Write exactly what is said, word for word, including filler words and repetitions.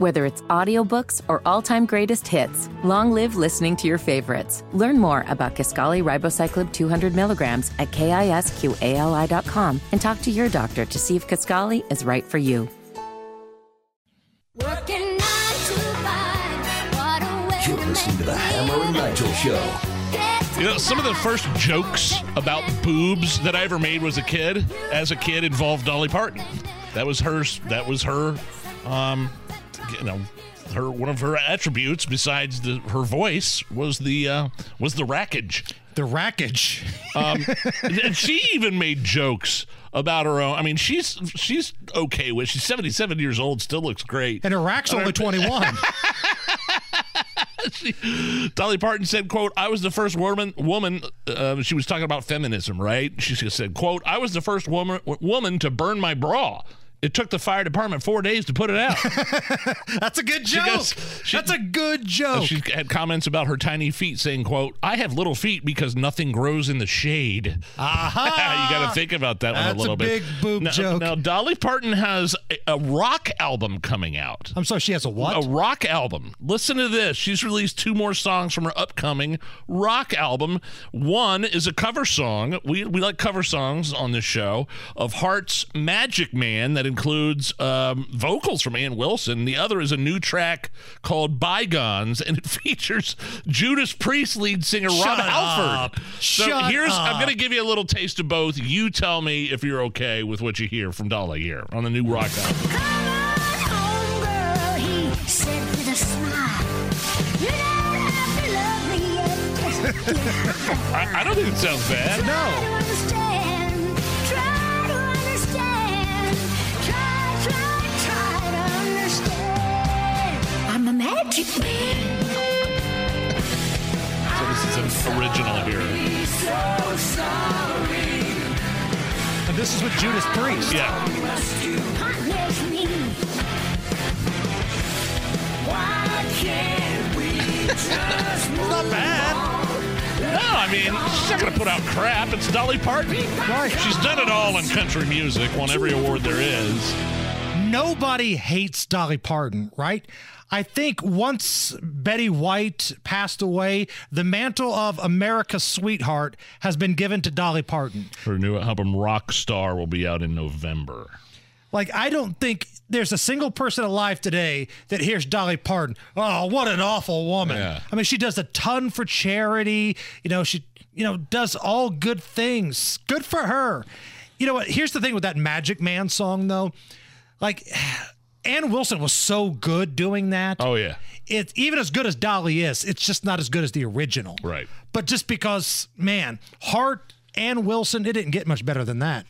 Whether it's audiobooks or all-time greatest hits, long live listening to your favorites. Learn more about Kisqali Ribociclib two hundred milligrams at kisqali dot com and talk to your doctor to see if Kisqali is right for you. Working nine to five. What a way You're to listening to The Hammer and Nigel Show. You know, some of the first jokes about boobs that I ever made was a kid, as a kid, involved Dolly Parton. That was her. That was her. Um, you know, her one of her attributes besides the, her voice was the uh, was the rackage. The rackage. Um, and she even made jokes about her own. I mean, she's she's okay with. She's seventy-seven years old, still looks great, and her rack's only twenty-one. She, Dolly Parton said, quote, I was the first woman, woman uh, she was talking about feminism, right? She said, quote, I was the first woman, woman to burn my bra. It took the fire department four days to put it out. That's a good joke. She goes, she, That's a good joke. She had comments about her tiny feet saying, quote, I have little feet because nothing grows in the shade. Aha! You got to think about that That's one a little a bit. That's a big boob now, joke. Now, Dolly Parton has a, a rock album coming out. I'm sorry, she has a what? A rock album. Listen to this. She's released two more songs from her upcoming rock album. One is a cover song. We, we like cover songs on this show of Heart's Magic Man that includes um, vocals from Ann Wilson. The other is a new track called Bygones, and it features Judas Priest lead singer Rob Halford. So Shut here's up. I'm going to give you a little taste of both. You tell me if you're okay with what you hear from Dolly here on the new rock album. Come on, girl, he said with a smile. You don't have to love me yet. I, I don't think it sounds bad. No. Magic Man. So this is an original here. So sorry. And this is with Judas Priest. Yeah. Why can't we just move Not bad. On? No, I mean, she's not going to put out crap. It's Dolly Parton. Right. She's done it all in country music, won every award there is. Nobody hates Dolly Parton, right? I think once Betty White passed away, the mantle of America's Sweetheart has been given to Dolly Parton. Her new album, Rockstar, will be out in November. Like, I don't think there's a single person alive today that hears Dolly Parton. Oh, what an awful woman. Yeah. I mean, she does a ton for charity. You know, she, you know, does all good things. Good for her. You know what? Here's the thing with that Magic Man song, though. Like... Ann Wilson was so good doing that. Oh, yeah. It's even as good as Dolly is, it's just not as good as the original. Right. But just because, man, Heart, Ann Wilson, it didn't get much better than that.